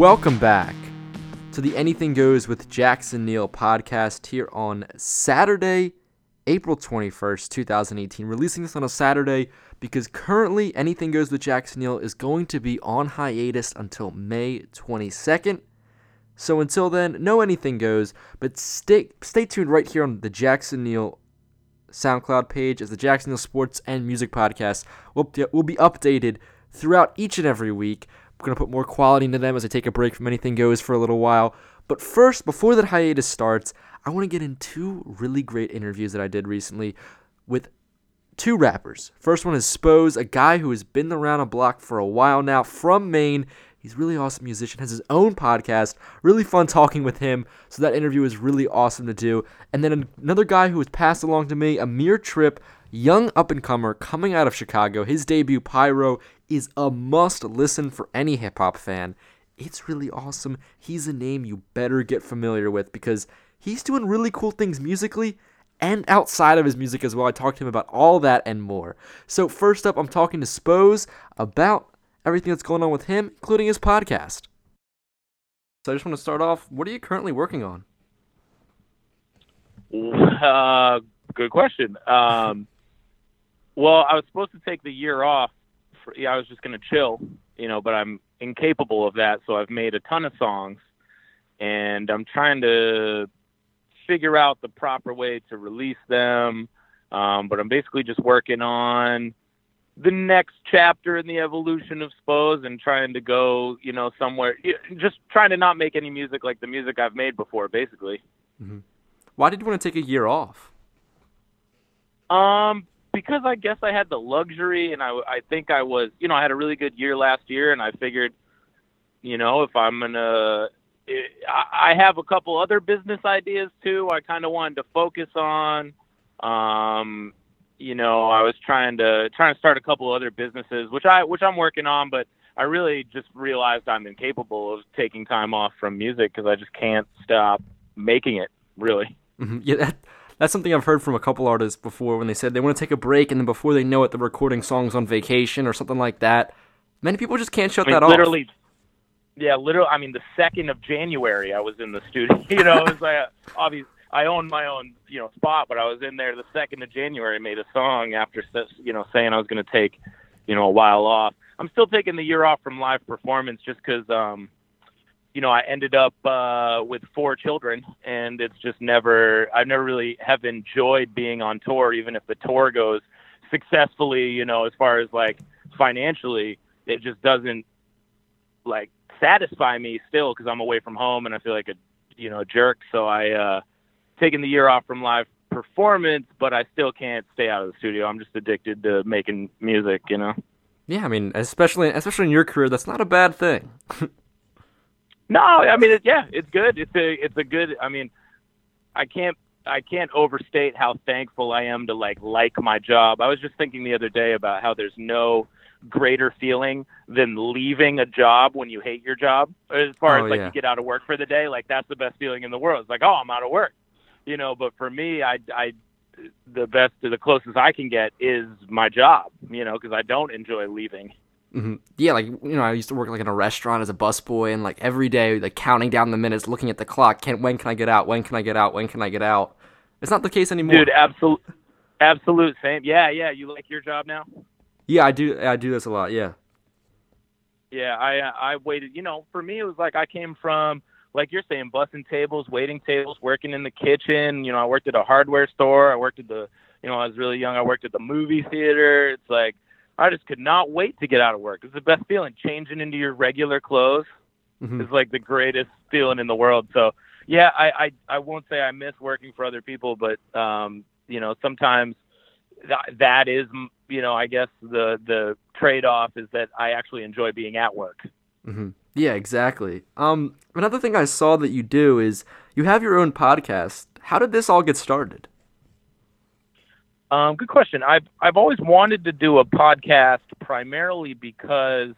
Welcome back to the Anything Goes with Jackson Neill podcast here on Saturday, April 21st, 2018. Releasing this on a Saturday because currently Anything Goes with Jackson Neill is going to be on hiatus until May 22nd. So until then, no Anything Goes, but stay tuned right here on the Jackson Neill SoundCloud page as the Jackson Neill Sports and Music Podcast will be updated throughout each and every week. I'm going to put more quality into them as I take a break from Anything Goes for a little while. But first, before that hiatus starts, I want to get in two really great interviews that I did recently with two rappers. First one is Spose, a guy who has been around a block for a while now from Maine. He's a really awesome musician, has his own podcast. Really fun talking with him, so that interview is really awesome to do. And then another guy who was passed along to me, Amir Tripp, young up-and-comer coming out of Chicago. His debut, Pyro, is a must-listen for any hip-hop fan. It's really awesome. He's a name you better get familiar with because he's doing really cool things musically and outside of his music as well. I talked to him about all that and more. So first up, I'm talking to Spose about everything that's going on with him, including his podcast. So I just want to start off, what are you currently working on? Good question. Well, I was supposed to take the year off. I was just going to chill, but I'm incapable of that. So I've made a ton of songs, and I'm trying to figure out the proper way to release them. But I'm basically just working on the next chapter in the evolution of Spose and trying to go, somewhere, just trying to not make any music like the music I've made before, basically. Mm-hmm. Why did you want to take a year off? Because I guess I had the luxury, and I think I was, I had a really good year last year, and I figured, if I'm gonna, I have a couple other business ideas too. I kind of wanted to focus on, I was trying to start a couple other businesses, which I'm working on, but I really just realized I'm incapable of taking time off from music because I just can't stop making it, really. Mm-hmm. Yeah, that's something I've heard from a couple artists before when they said they want to take a break, and then before they know it, they're recording songs on vacation or something like that. Many people just can't shut that off. Literally, I mean, the 2nd of January, I was in the studio. It was like, obviously, I own my own, spot, but I was in there the 2nd of January, made a song after, saying I was going to take, a while off. I'm still taking the year off from live performance just because, I ended up with 4 children, and it's just I've never really have enjoyed being on tour, even if the tour goes successfully, as far as like financially, it just doesn't like satisfy me still because I'm away from home and I feel like a, jerk. So I, taking the year off from live performance, but I still can't stay out of the studio. I'm just addicted to making music, Yeah, I mean, especially in your career, that's not a bad thing. No, I mean, it's good. It's a good. I mean, I can't overstate how thankful I am to like my job. I was just thinking the other day about how there's no greater feeling than leaving a job when you hate your job. As far as you get out of work for the day, that's the best feeling in the world. It's like, oh, I'm out of work, But for me, I the closest I can get is my job, because I don't enjoy leaving. Mm-hmm. Yeah, I used to work in a restaurant as a busboy, and every day, counting down the minutes, looking at the clock. When can I get out? When can I get out? When can I get out? It's not the case anymore. Dude, absolute same. Yeah. You like your job now? Yeah, I do this a lot. Yeah. Yeah, I waited. For me, it was I came from you're saying, bussing tables, waiting tables, working in the kitchen. I worked at a hardware store. I worked at the I was really young. I worked at the movie theater. It's like, I just could not wait to get out of work. It's the best feeling. Changing into your regular clothes is the greatest feeling in the world. So yeah, I won't say I miss working for other people, but sometimes that is, I guess the trade-off is that I actually enjoy being at work. Mm-hmm. Yeah, exactly. Another thing I saw that you do is you have your own podcast. How did this all get started? Good question. I've always wanted to do a podcast primarily because,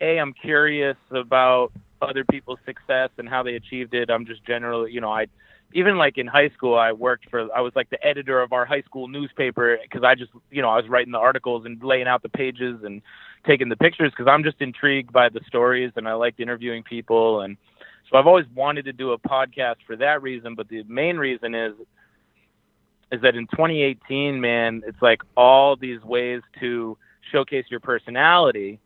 I'm curious about other people's success and how they achieved it. I'm just generally, I even in high school, I was the editor of our high school newspaper because I was writing the articles and laying out the pages and taking the pictures because I'm just intrigued by the stories and I liked interviewing people. And so I've always wanted to do a podcast for that reason. But the main reason is that in 2018, man, it's like all these ways to showcase your personality,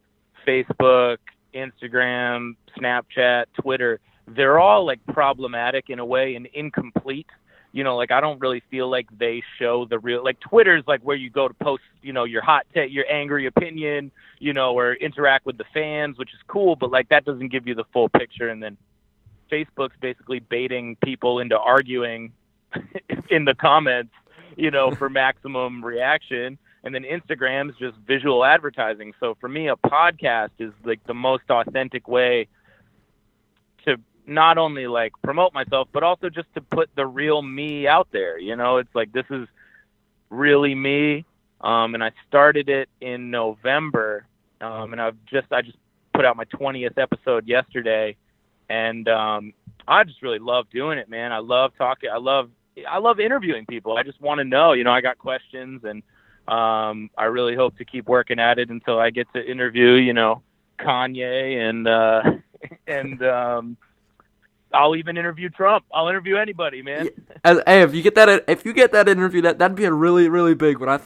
Facebook, Instagram, Snapchat, Twitter, they're all like problematic in a way and incomplete. You know, like I don't really feel like they show the real, like Twitter's like where you go to post, you know, your hot take, your angry opinion, you know, or interact with the fans, which is cool, but like that doesn't give you the full picture. And then Facebook's basically baiting people into arguing in the comments, you know, for maximum reaction. And then Instagram's just visual advertising. So for me, a podcast is like the most authentic way to not only like promote myself, but also just to put the real me out there. You know, it's like, this is really me. And I started it in November. And I just put out my 20th episode yesterday. And, I just really love doing it, man. I love talking. I love interviewing people. I just want to know, you know, I got questions and, I really hope to keep working at it until I get to interview, you know, Kanye and I'll even interview Trump. I'll interview anybody, man. Hey, if you get that interview, that'd be a really, really big one.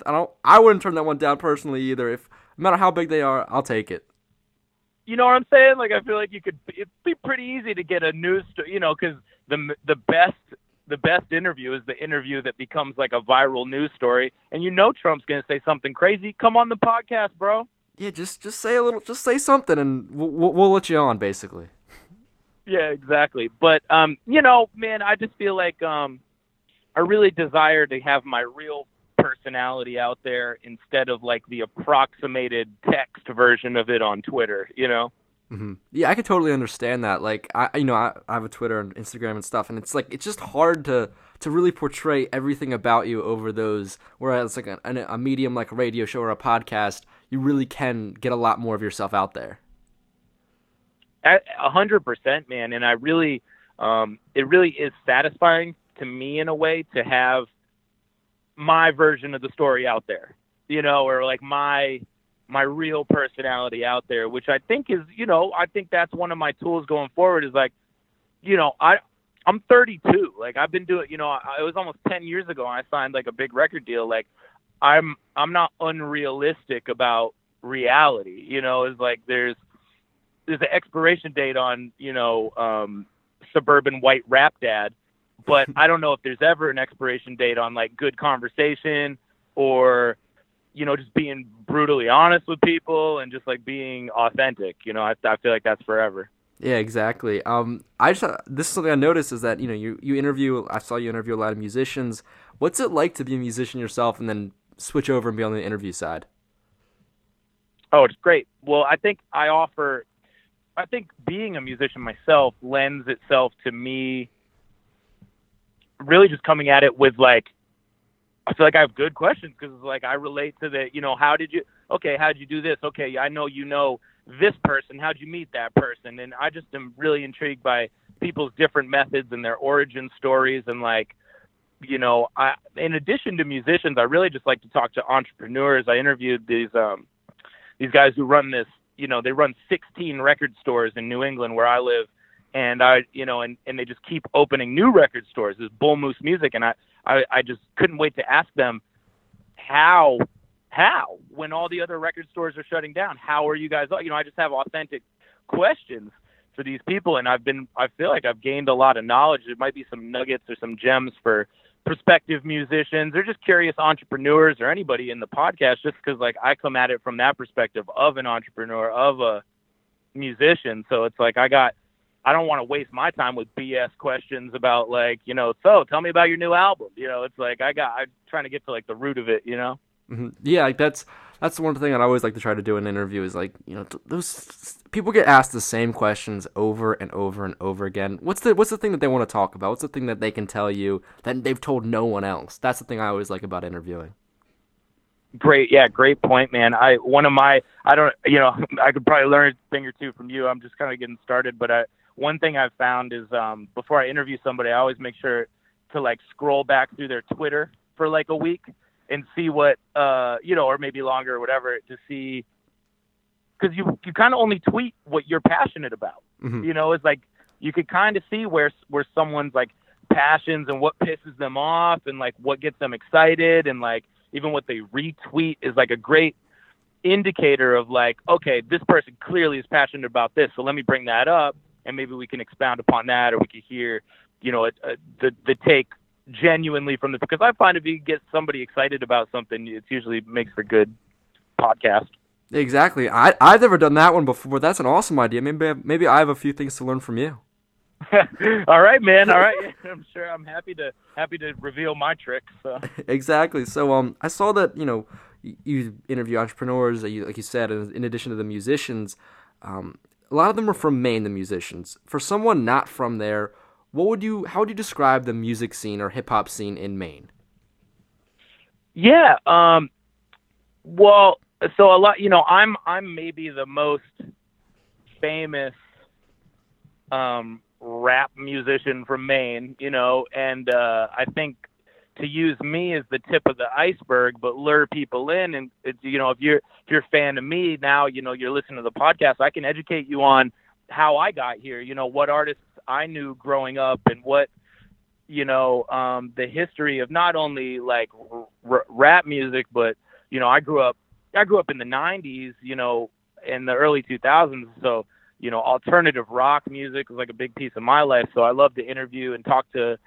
I wouldn't turn that one down personally either. If no matter how big they are, I'll take it. You know what I'm saying? Like I feel like it'd be pretty easy to get a news story, you know, because the best interview is the interview that becomes like a viral news story, and you know Trump's gonna say something crazy. Come on the podcast, bro. Yeah, just say something, and we'll let you on, basically. Yeah, exactly. But, you know, man, I just feel like I really desire to have my real personality out there instead of like the approximated text version of it on Twitter, you know? Mm-hmm. Yeah, I could totally understand that. Like, I have a Twitter and Instagram and stuff, and it's like it's just hard to really portray everything about you over those, whereas like a medium like a radio show or a podcast, you really can get a lot more of yourself out there. 100%, man. And I really, it really is satisfying to me in a way to have my version of the story out there, you know, or like my real personality out there, which I think is, you know, I think that's one of my tools going forward is like, you know, I'm 32. Like I've been doing, you know, it was almost 10 years ago. I signed like a big record deal. Like I'm not unrealistic about reality, you know, it's like there's an expiration date on, you know, Suburban White Rap Dad, but I don't know if there's ever an expiration date on like good conversation or, you know, just being brutally honest with people and just like being authentic. You know, I feel like that's forever. Yeah, exactly. This is something I noticed is that, you know, I saw you interview a lot of musicians. What's it like to be a musician yourself and then switch over and be on the interview side? Oh, it's great. Well, I think being a musician myself lends itself to me really just coming at it with like, I feel like I have good questions because like I relate to the, you know, how'd you do this? Okay, I know you know this person. How'd you meet that person? And I just am really intrigued by people's different methods and their origin stories. And like, you know, in addition to musicians, I really just like to talk to entrepreneurs. I interviewed these guys who run this, you know, they run 16 record stores in New England where I live, and and they just keep opening new record stores. This Bull Moose Music, and I just couldn't wait to ask them how when all the other record stores are shutting down, how are you guys? You know, I just have authentic questions for these people, and I feel like I've gained a lot of knowledge. There might be some nuggets or some gems for prospective musicians or just curious entrepreneurs or anybody in the podcast, just because like I come at it from that perspective of an entrepreneur, of a musician. So it's like I don't want to waste my time with BS questions about like, you know, so tell me about your new album. You know, it's like I'm trying to get to like the root of it, you know? Mm-hmm. Yeah, like that's the one thing that I always like to try to do in an interview is like, you know, those people get asked the same questions over and over and over again. What's the thing that they want to talk about? What's the thing that they can tell you that they've told no one else? That's the thing I always like about interviewing. Great. Yeah. Great point, man. I could probably learn a thing or two from you. I'm just kind of getting started, but one thing I've found is, before I interview somebody, I always make sure to like scroll back through their Twitter for like a week and see what, or maybe longer or whatever, to see because you kind of only tweet what you're passionate about. Mm-hmm. You know, it's like you could kind of see where someone's like passions and what pisses them off and like what gets them excited, and like even what they retweet is like a great indicator of like, okay, this person clearly is passionate about this, so let me bring that up and maybe we can expound upon that, or we could hear, you know, the take genuinely from the, because I find if you get somebody excited about something, it usually makes for good podcast. Exactly. I've never done that one before, but that's an awesome idea. Maybe I have a few things to learn from you. All right, man. All right. I'm sure I'm happy to reveal my tricks. So. Exactly. So I saw that, you know, you interview entrepreneurs, like you said, in addition to the musicians. A lot of them are from Maine, the musicians. For someone not from there, how would you describe the music scene or hip hop scene in Maine? Yeah. Well, so a lot, you know, I'm maybe the most famous rap musician from Maine, you know, and I think to use me as the tip of the iceberg, but lure people in, and it's, you know, if you're a fan of me now, you know, you're listening to the podcast, I can educate you on how I got here, you know, what artists I knew growing up, and what, you know, the history of not only like rap music, but, you know, I grew up in the 90s, you know, in the early 2000s. So, you know, alternative rock music was like a big piece of my life. So I love to interview and talk to,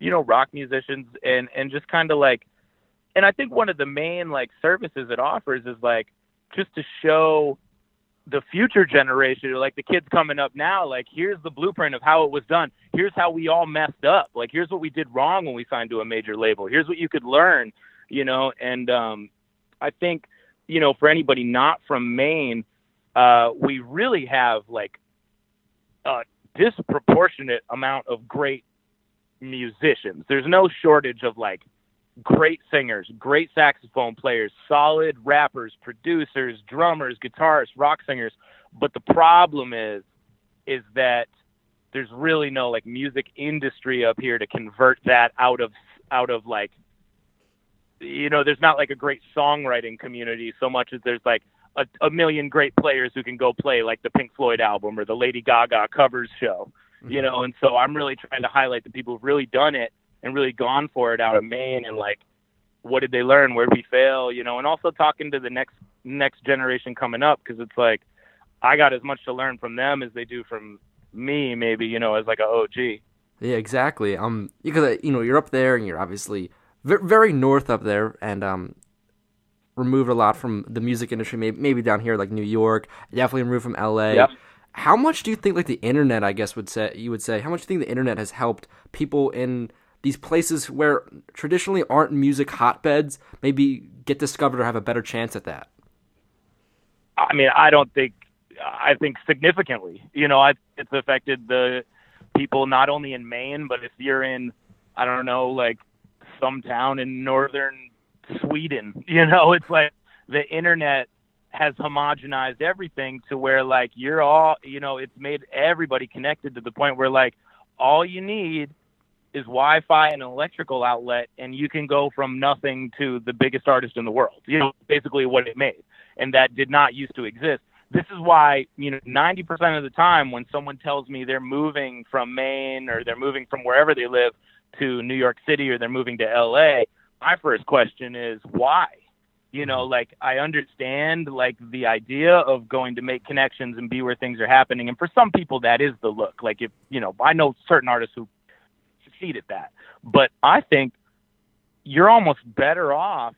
you know, rock musicians, and just kind of like, and I think one of the main like services it offers is like just to show the future generation, or like the kids coming up now, like, here's the blueprint of how it was done. Here's how we all messed up. Like, here's what we did wrong when we signed to a major label. Here's what you could learn, you know? And, I think, you know, for anybody not from Maine, we really have like a disproportionate amount of great musicians. There's no shortage of like great singers, great saxophone players, solid rappers, producers, drummers, guitarists, rock singers. But the problem is that there's really no like music industry up here to convert that out of like, you know, there's not like a great songwriting community so much as there's like a million great players who can go play like the Pink Floyd album or the Lady Gaga covers show, you know? And so I'm really trying to highlight the people who've really done it and really gone for it out of Maine, and like, what did they learn? Where'd we fail? You know, and also talking to the next generation coming up, because it's like, I got as much to learn from them as they do from me, maybe, you know, as like a OG. Yeah, exactly. Because, you know, you're up there and you're obviously very north up there, and removed a lot from the music industry, maybe down here like New York, definitely removed from LA. Yep. How much do you think like the internet, I guess you would say, how much do you think the internet has helped people in these places where traditionally aren't music hotbeds maybe get discovered or have a better chance at that? I mean, I think significantly, you know, it's affected the people not only in Maine, but if you're in, I don't know, like some town in northern Sweden, you know, it's like the internet has homogenized everything to where like you're all, you know, it's made everybody connected to the point where like all you need is Wi-Fi and an electrical outlet, and you can go from nothing to the biggest artist in the world, you know, basically what it made. And that did not used to exist. This is why, you know, 90% of the time when someone tells me they're moving from Maine or they're moving from wherever they live to New York City or they're moving to LA, my first question is why? You know, like I understand like the idea of going to make connections and be where things are happening. And for some people that is the look. Like if, you know, I know certain artists who succeed at that, but I think you're almost better off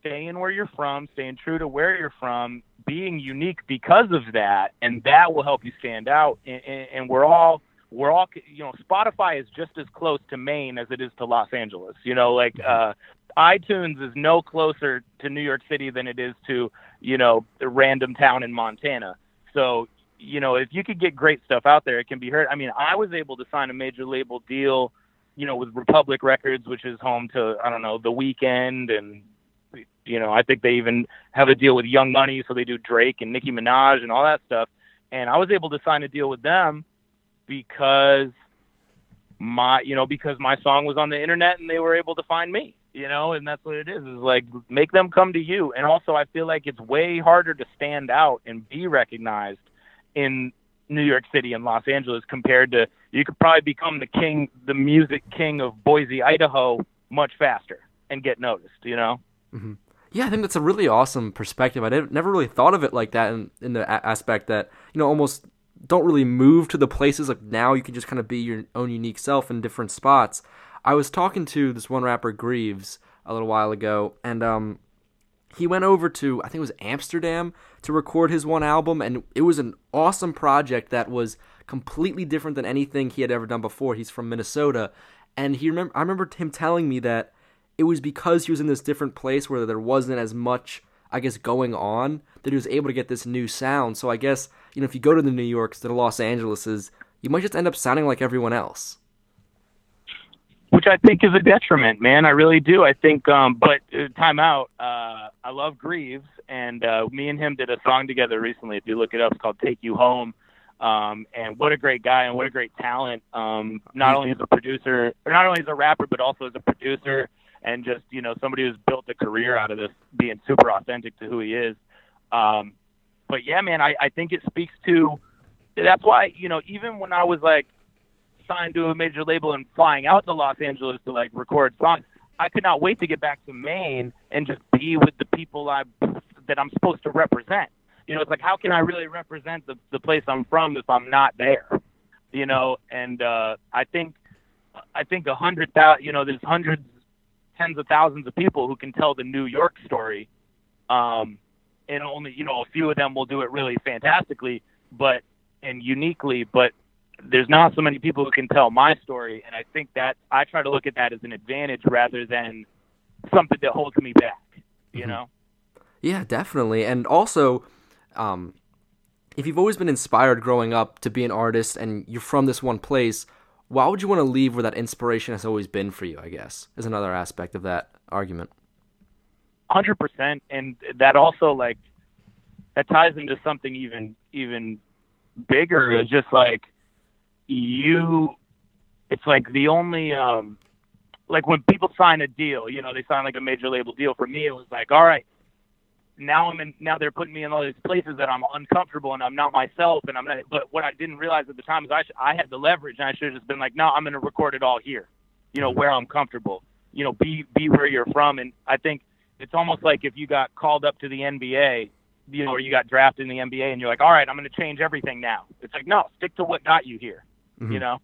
staying where you're from, staying true to where you're from, being unique because of that. And that will help you stand out. And we're all, you know, Spotify is just as close to Maine as it is to Los Angeles. You know, like iTunes is no closer to New York City than it is to, you know, a random town in Montana. So, you know, if you could get great stuff out there, it can be heard. I mean, I was able to sign a major label deal, you know, with Republic Records, which is home to, I don't know, The Weeknd. And, you know, I think they even have a deal with Young Money. So they do Drake and Nicki Minaj and all that stuff. And I was able to sign a deal with them because my song was on the internet and they were able to find me, you know, and that's what it is like, make them come to you. And also, I feel like it's way harder to stand out and be recognized in New York City and Los Angeles compared to, you could probably become the king, the music king of Boise, Idaho much faster and get noticed, you know? Mm-hmm. Yeah, I think that's a really awesome perspective. I never really thought of it like that in the aspect that, you know, almost don't really move to the places. Like now you can just kind of be your own unique self in different spots. I was talking to this one rapper, Grieves, a little while ago, and he went over to, I think it was Amsterdam, to record his one album, and it was an awesome project that was completely different than anything he had ever done before. He's from Minnesota, and I remember him telling me that it was because he was in this different place where there wasn't as much, I guess, going on, that he was able to get this new sound. So I guess, you know, if you go to the New Yorks, to the Los Angeleses, you might just end up sounding like everyone else. Which I think is a detriment, man. I really do. I think, time out. I love Grieves, and me and him did a song together recently. If you look it up, it's called Take You Home. And what a great guy and what a great talent. Not only as a producer, or not only as a rapper, but also as a producer, and just, you know, somebody who's built a career out of this, being super authentic to who he is. But yeah, man, I think it speaks to, that's why, you know, even when I was like signed to a major label and flying out to Los Angeles to like record songs, I could not wait to get back to Maine and just be with the people that I'm supposed to represent. You know, it's like, how can I really represent the place I'm from if I'm not there? You know, and I think 100,000, you know, there's hundreds, tens of thousands of people who can tell the New York story, and only, you know, a few of them will do it really fantastically, but and uniquely. But there's not so many people who can tell my story, and I think that I try to look at that as an advantage rather than something that holds me back, you mm-hmm. know? Yeah, definitely. And also, if you've always been inspired growing up to be an artist and you're from this one place, why would you want to leave where that inspiration has always been for you, I guess, is another aspect of that argument. 100%. And that also, like, that ties into something even bigger. It's just like, it's like the only, like when people sign a deal, you know, they sign like a major label deal. For me, it was like, all right, now they're putting me in all these places that I'm uncomfortable and I'm not myself. And I'm not, but what I didn't realize at the time is I had the leverage, and I should have just been like, no, I'm going to record it all here, you know, where I'm comfortable, you know, be where you're from. And I think it's almost like if you got called up to the NBA, you know, or you got drafted in the NBA and you're like, all right, I'm going to change everything now. It's like, no, stick to what got you here. Mm-hmm. You know?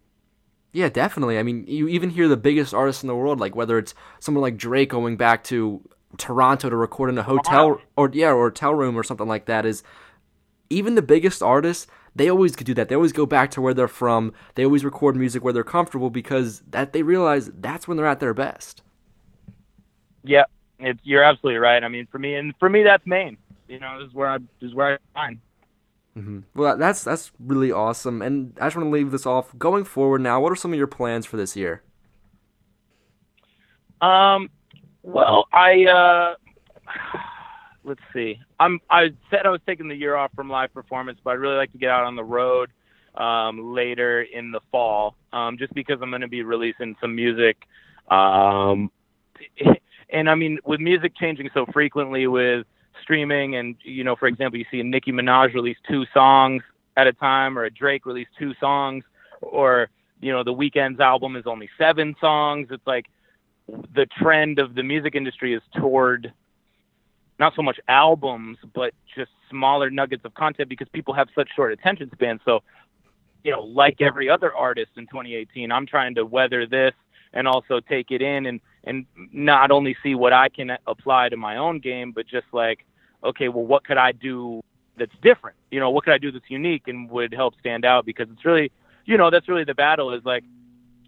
Yeah, definitely. I mean, you even hear the biggest artists in the world, like whether it's someone like Drake going back to Toronto to record in a hotel or hotel room or something like that, is even the biggest artists, they always could do that. They always go back to where they're from. They always record music where they're comfortable because that they realize that's when they're at their best. Yeah, you're absolutely right. I mean, for me, that's Maine. You know, this is where I find. Mm-hmm. Well, that's really awesome, and I just want to leave this off. Going forward now, what are some of your plans for this year? Well, let's see. I said I was taking the year off from live performance, but I'd really like to get out on the road later in the fall, just because I'm going to be releasing some music. And I mean, with music changing so frequently with streaming, and, you know, for example, you see a Nicki Minaj release 2 songs at a time, or a Drake release 2 songs, or, you know, The Weeknd's album is only 7 songs. It's like the trend of the music industry is toward not so much albums, but just smaller nuggets of content because people have such short attention spans. So, you know, like every other artist in 2018, I'm trying to weather this and also take it in and not only see what I can apply to my own game, but just like, okay, well, what could I do that's different? You know, what could I do that's unique and would help stand out? Because it's really, you know, that's really the battle, is like,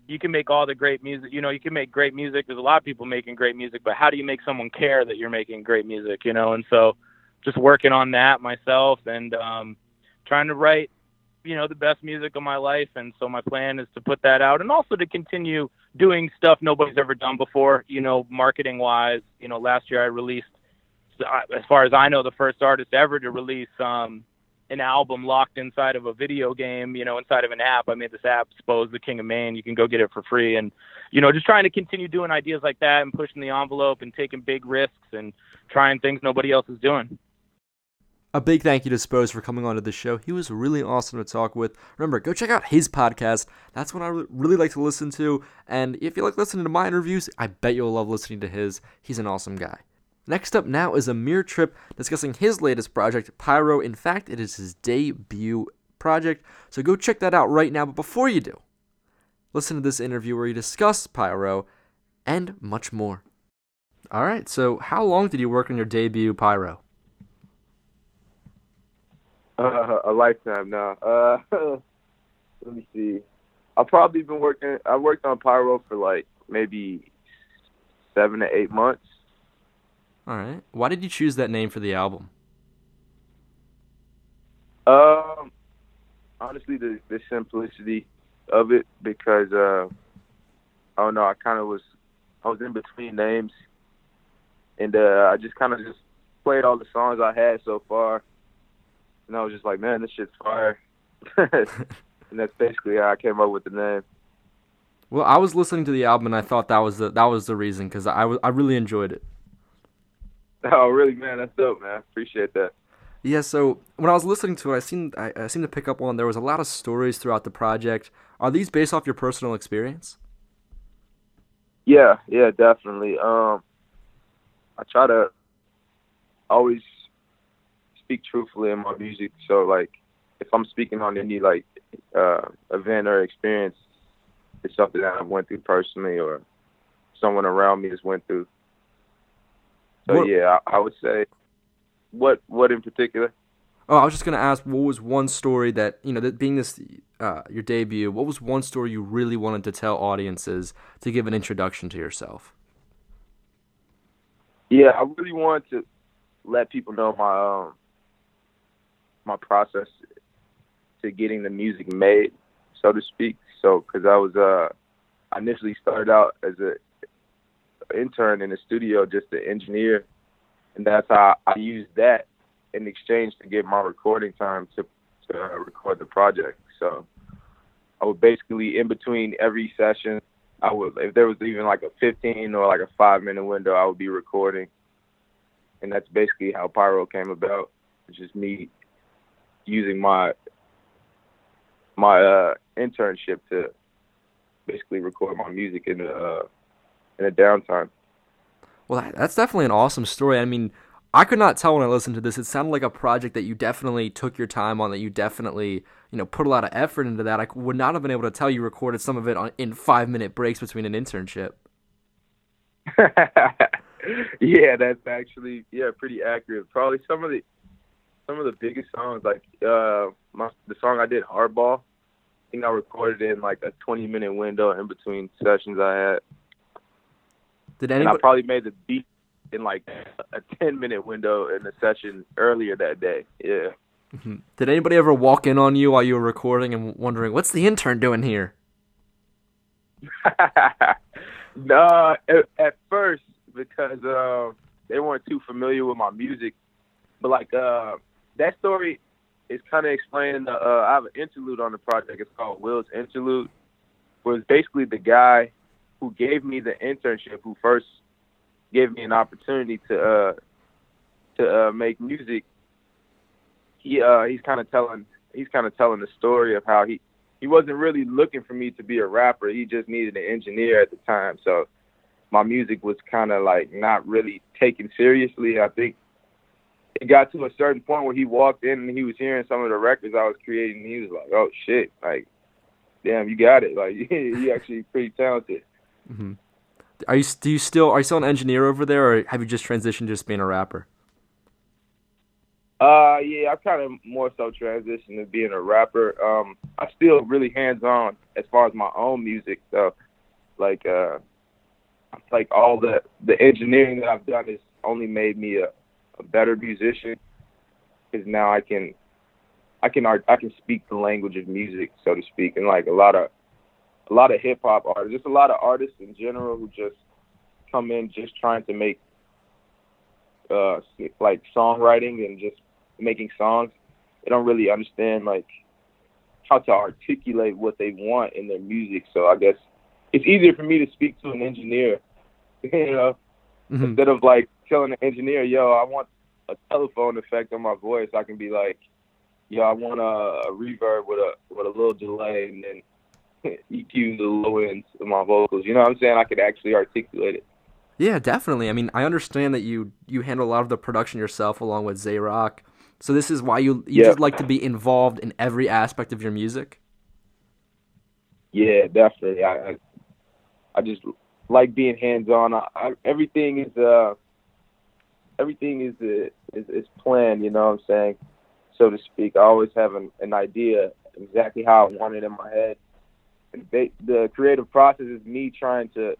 you can make all the great music, you know, you can make great music. There's a lot of people making great music, but how do you make someone care that you're making great music, you know? And so just working on that myself and trying to write, you know, the best music of my life. And so my plan is to put that out and also to continue doing stuff nobody's ever done before, you know, marketing wise. You know, last year I released, as far as I know, the first artist ever to release an album locked inside of a video game, you know, inside of an app. I made this app, Spose, the King of Maine. You can go get it for free. And, you know, just trying to continue doing ideas like that and pushing the envelope and taking big risks and trying things nobody else is doing. A big thank you to Spose for coming on to the show. He was really awesome to talk with. Remember, go check out his podcast. That's what I really like to listen to. And if you like listening to my interviews, I bet you'll love listening to his. He's an awesome guy. Next up now is Amir Tripp discussing his latest project, Pyro. In fact, it is his debut project, so go check that out right now. But before you do, listen to this interview where he discussed Pyro and much more. All right, so how long did you work on your debut, Pyro? A lifetime now. Let me see. I worked on Pyro for like maybe 7 to 8 months. All right. Why did you choose that name for the album? Honestly, the simplicity of it, because I don't know. I was in between names, and I just played all the songs I had so far, and I was just like, man, this shit's fire, and that's basically how I came up with the name. Well, I was listening to the album, and I thought that was the reason, because I really enjoyed it. Oh, really, man? That's dope, man. Appreciate that. Yeah, so when I was listening to it, I seemed to pick up on there was a lot of stories throughout the project. Are these based off your personal experience? Yeah, definitely. I try to always speak truthfully in my music. So, like, if I'm speaking on any, like, event or experience, it's something that I went through personally or someone around me has went through. So, yeah, I would say, what in particular? Oh, I was just going to ask, what was one story that, you know, that being this your debut, what was one story you really wanted to tell audiences to give an introduction to yourself? Yeah, I really wanted to let people know my my process to getting the music made, so to speak. So, because I initially started out as a intern in the studio, just an engineer, and that's how I used that in exchange to get my recording time to record the project. So I would basically, in between every session, I would, if there was even like a 15 or like a 5-minute window, I would be recording, and that's basically how Pyro came about. It's just me using my internship to basically record my music in a downtime. Well, that's definitely an awesome story. I mean, I could not tell when I listened to this. It sounded like a project that you definitely took your time on, that you definitely, you know, put a lot of effort into that. I would not have been able to tell you recorded some of it in 5-minute breaks between an internship. Yeah, that's actually, yeah, pretty accurate. Probably some of the biggest songs, like the song I did, Hardball, I think I recorded in like a 20-minute window in between sessions I had. I probably made the beat in like a 10-minute window in the session earlier that day. Yeah. Mm-hmm. Did anybody ever walk in on you while you were recording and wondering, what's the intern doing here? Nah, at first, because they weren't too familiar with my music. But like that story is kind of explaining the I have an interlude on the project. It's called Will's Interlude, where it's basically the guy who gave me the internship, who first gave me an opportunity to make music. He's kind of telling the story of how he wasn't really looking for me to be a rapper. He just needed an engineer at the time. So my music was kind of like not really taken seriously. I think it got to a certain point where he walked in and he was hearing some of the records I was creating. And he was like, "Oh shit! Like, damn, you got it! Like, you actually pretty talented." Mm-hmm. Are you still an engineer over there, or have you just transitioned to just being a rapper? Yeah, I kind of more so transitioned to being a rapper. I'm still really hands on as far as my own music. So, like all the engineering that I've done has only made me a better musician, because now I can speak the language of music, so to speak, and like a lot of hip hop artists, just a lot of artists in general who just come in just trying to make like songwriting and just making songs. they don't really understand like how to articulate what they want in their music. So I guess it's easier for me to speak to an engineer, you know, mm-hmm. instead of like telling an engineer, yo, I want a telephone effect on my voice. I can be like, yo, I want a reverb with a little delay and then EQ the low ends of my vocals. You know what I'm saying? I could actually articulate it. Yeah, definitely. I mean, I understand that you handle a lot of the production yourself along with Zayrock. So this is why you just like to be involved in every aspect of your music? Yeah, definitely. I just like being hands-on. Everything is planned, you know what I'm saying? So to speak, I always have an idea exactly how I want it in my head. The creative process is me trying to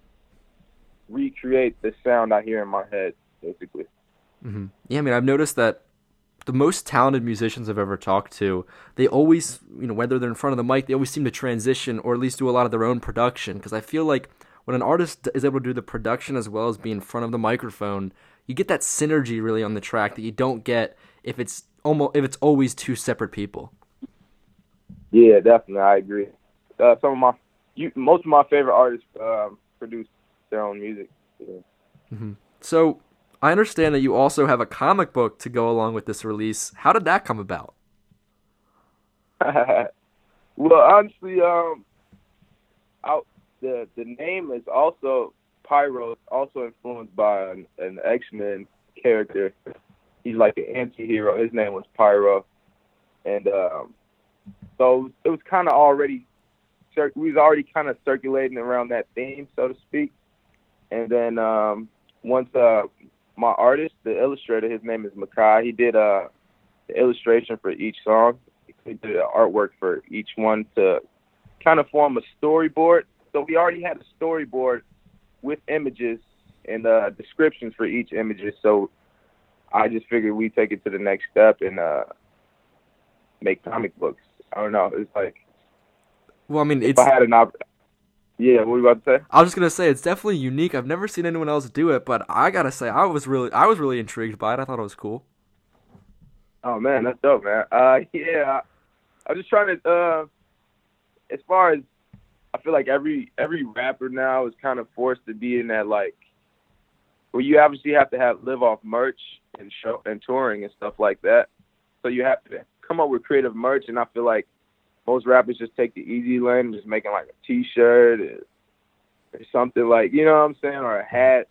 recreate the sound I hear in my head, basically. Mm-hmm. Yeah, I mean, I've noticed that the most talented musicians I've ever talked to, they always, you know, whether they're in front of the mic, they always seem to transition or at least do a lot of their own production. Because I feel like when an artist is able to do the production as well as be in front of the microphone, you get that synergy really on the track that you don't get if it's always two separate people. Yeah, definitely, I agree. Most of my favorite artists produce their own music. Yeah. Mm-hmm. So I understand that you also have a comic book to go along with this release. How did that come about? Well, honestly, the name is also Pyro, also influenced by an X-Men character. He's like an anti-hero. His name was Pyro, and so it was kind of already. We was already kind of circulating around that theme, so to speak. And then once my artist, the illustrator, his name is Makai, he did the illustration for each song. He did the artwork for each one to kind of form a storyboard. So we already had a storyboard with images and descriptions for each image. So I just figured we'd take it to the next step and make comic books. I don't know. It's like... Well, I mean, it's... If I had an opportunity... Yeah, what were you about to say? I was just going to say, it's definitely unique. I've never seen anyone else do it, but I got to say, I was really intrigued by it. I thought it was cool. Oh, man, that's dope, man. Yeah, I'm just trying to... as far as... I feel like every rapper now is kind of forced to be in that, like... Well, you obviously have to live off merch and show and touring and stuff like that. So you have to come up with creative merch, and I feel like most rappers just take the easy lane, just making like a T-shirt or something like, you know what I'm saying, or a hat,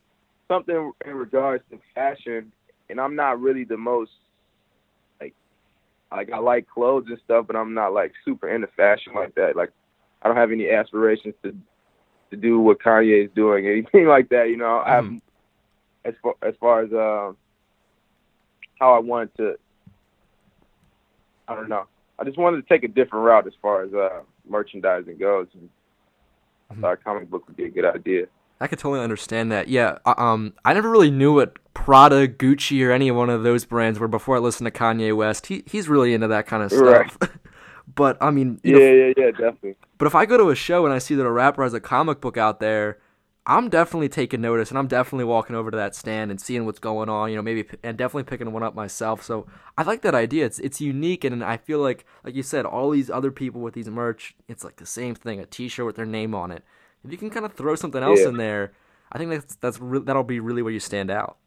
something in regards to fashion. And I'm not really the most like I like clothes and stuff, but I'm not like super into fashion like that. Like I don't have any aspirations to do what Kanye is doing, anything like that. You know, I'm as far as how I wanted to. I don't know. I just wanted to take a different route as far as merchandising goes. And I thought a comic book would be a good idea. I could totally understand that. Yeah, I never really knew what Prada, Gucci, or any one of those brands were before I listened to Kanye West. He's really into that kind of stuff. Right. But, I mean... You know, yeah, definitely. But if I go to a show and I see that a rapper has a comic book out there, I'm definitely taking notice, and I'm definitely walking over to that stand and seeing what's going on, you know, and definitely picking one up myself. So I like that idea. It's unique, and I feel like you said, all these other people with these merch, it's like the same thing, a T-shirt with their name on it. If you can kind of throw something else in there, I think that'll be really where you stand out.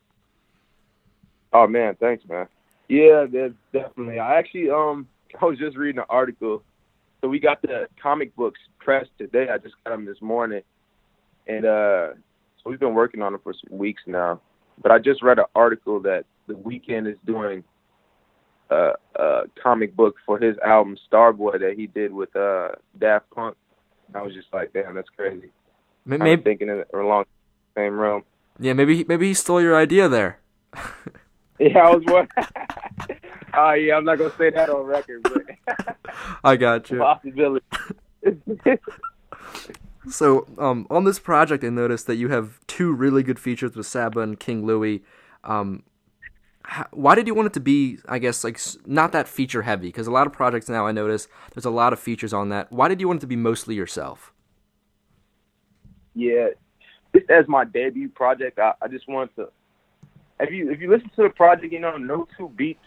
Oh, man, thanks, man. Yeah, definitely. I actually, I was just reading an article. So we got the comic books pressed today. I just got them this morning. And so we've been working on it for some weeks now. But I just read an article that The Weeknd is doing a comic book for his album Starboy that he did with Daft Punk. I was just like, damn, that's crazy. Maybe I'm thinking it along the same realm. Yeah, maybe he stole your idea there. Yeah, I was wondering. Oh, yeah, I'm not going to say that on record. But I got you. Possibility. So on this project, I noticed that you have two really good features with Saba and King Louie. Why did you want it to be, I guess, like not that feature heavy? Because a lot of projects now, I notice there's a lot of features on that. Why did you want it to be mostly yourself? Yeah, just as my debut project, I just wanted to. If you listen to the project, you know, no two beats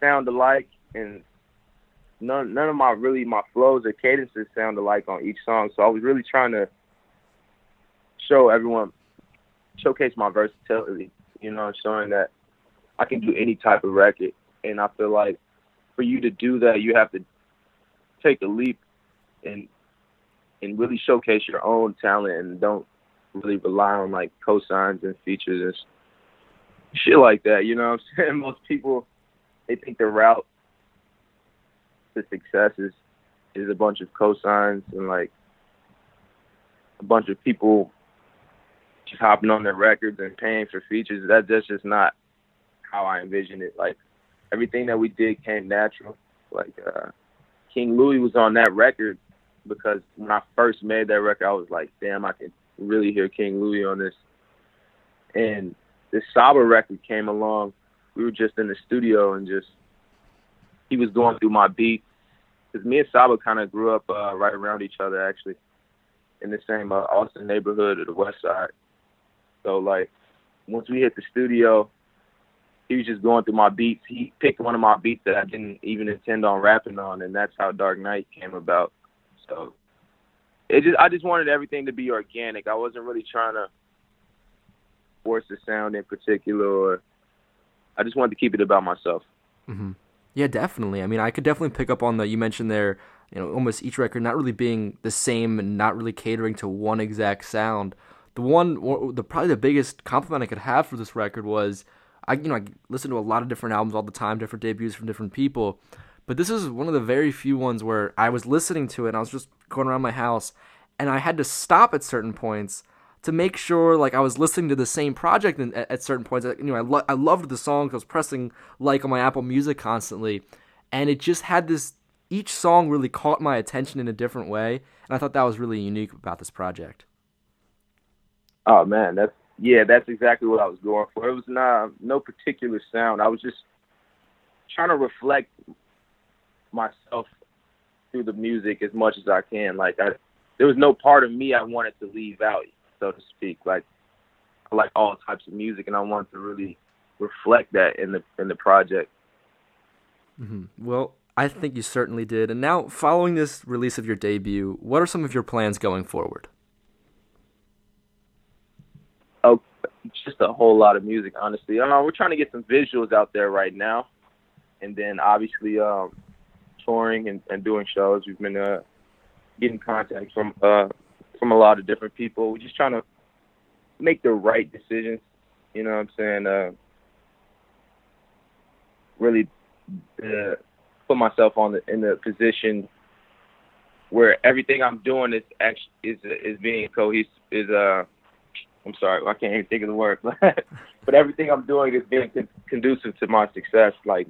sound alike. and none of my really my flows or cadences sound alike on each song. So I was really trying to showcase my versatility, you know, showing that I can do any type of record. And I feel like for you to do that, you have to take a leap and really showcase your own talent and don't really rely on like cosigns and features and shit like that. You know what I'm saying? Most people, they think the route to success is a bunch of cosigns and like a bunch of people just hopping on their records and paying for features. That's just not how I envisioned it. Like everything that we did came natural. Like King Louie was on that record because when I first made that record, I was like, damn, I can really hear King Louie on this. And this Saba record came along. We were just in the studio and just, he was going through my beat. Because me and Saba kind of grew up right around each other, actually, in the same Austin neighborhood of the West Side. So, like, once we hit the studio, he was just going through my beats. He picked one of my beats that I didn't even intend on rapping on, and that's how Dark Knight came about. So I just wanted everything to be organic. I wasn't really trying to force a sound in particular, or I just wanted to keep it about myself. Mm-hmm. Yeah, definitely. I mean, I could definitely pick up on that. You mentioned there, you know, almost each record not really being the same and not really catering to one exact sound. Probably the biggest compliment I could have for this record was, I listen to a lot of different albums all the time, different debuts from different people. But this is one of the very few ones where I was listening to it and I was just going around my house and I had to stop at certain points to make sure like I was listening to the same project at certain points. I loved the song. I was pressing like on my Apple Music constantly. And it just had this, each song really caught my attention in a different way. And I thought that was really unique about this project. Oh man, that's exactly what I was going for. It was not no particular sound. I was just trying to reflect myself through the music as much as I can. Like there was no part of me I wanted to leave out, so to speak. Like I like all types of music, and I wanted to really reflect that in the project. Mm-hmm. Well, I think you certainly did. And now, following this release of your debut, what are some of your plans going forward? Oh, just a whole lot of music, honestly. We're trying to get some visuals out there right now, and then obviously touring and doing shows. We've been getting contact from a lot of different people. We're just trying to make the right decisions, you know what I'm saying? Really put myself in the position where everything I'm doing is being cohesive. I'm sorry, I can't even think of the word. But everything I'm doing is being conducive to my success. Like,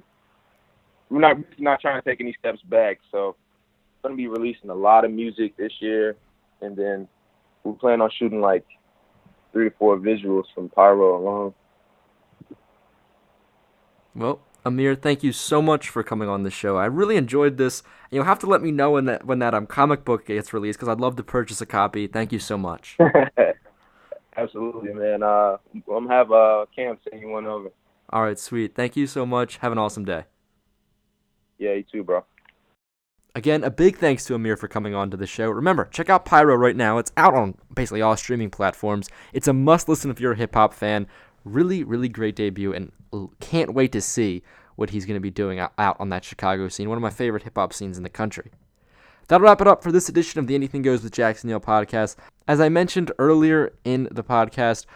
we're not trying to take any steps back. So I'm going to be releasing a lot of music this year. And then we plan on shooting like 3 to 4 visuals from Pyro alone. Well, Amir, thank you so much for coming on the show. I really enjoyed this. You'll have to let me know when that comic book gets released because I'd love to purchase a copy. Thank you so much. Absolutely, man. I'm going to have Cam send you one over. All right, sweet. Thank you so much. Have an awesome day. Yeah, you too, bro. Again, a big thanks to Amir for coming on to the show. Remember, check out Pyro right now. It's out on basically all streaming platforms. It's a must-listen if you're a hip-hop fan. Really, really great debut, and can't wait to see what he's going to be doing out on that Chicago scene, one of my favorite hip-hop scenes in the country. That'll wrap it up for this edition of the Anything Goes with Jackson Neill podcast. As I mentioned earlier in the podcast,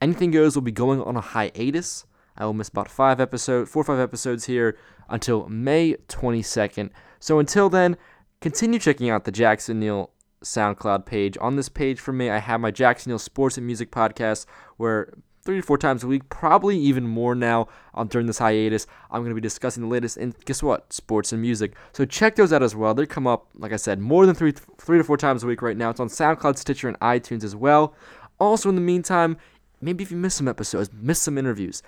Anything Goes will be going on a hiatus. I will miss about 4 or 5 episodes here until May 22nd. So until then, continue checking out the Jackson Neill SoundCloud page. On this page for me, I have my Jackson Neill Sports and Music podcast where 3 to 4 times a week, probably even more now during this hiatus, I'm going to be discussing the latest in, guess what, sports and music. So check those out as well. They come up, like I said, more than three to four times a week right now. It's on SoundCloud, Stitcher, and iTunes as well. Also, in the meantime, maybe if you miss some episodes, miss some interviews,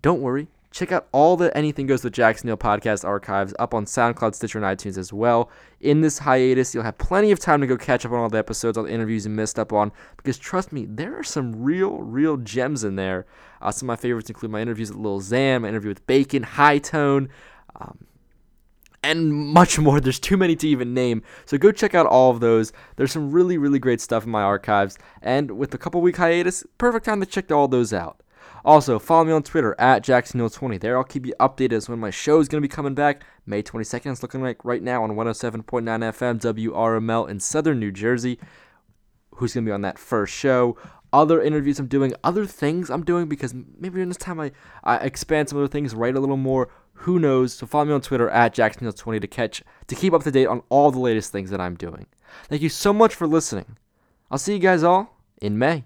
don't worry. Check out all the Anything Goes with Jackson Neill podcast archives up on SoundCloud, Stitcher, and iTunes as well. In this hiatus, you'll have plenty of time to go catch up on all the episodes, all the interviews you missed up on, because trust me, there are some real gems in there. Some of my favorites include my interviews with Lil Xan, my interview with Bacon, High Tone, and much more. There's too many to even name. So go check out all of those. There's some really, really great stuff in my archives. And with a couple-week hiatus, perfect time to check all those out. Also, follow me on Twitter, at JacksonNeill20. There I'll keep you updated as when my show is going to be coming back. May 22nd is looking like right now on 107.9 FM WRML in southern New Jersey. Who's going to be on that first show? Other interviews I'm doing, other things I'm doing, because maybe in this time I expand some other things, write a little more. Who knows? So follow me on Twitter, at JacksonNeill20, to keep up to date on all the latest things that I'm doing. Thank you so much for listening. I'll see you guys all in May.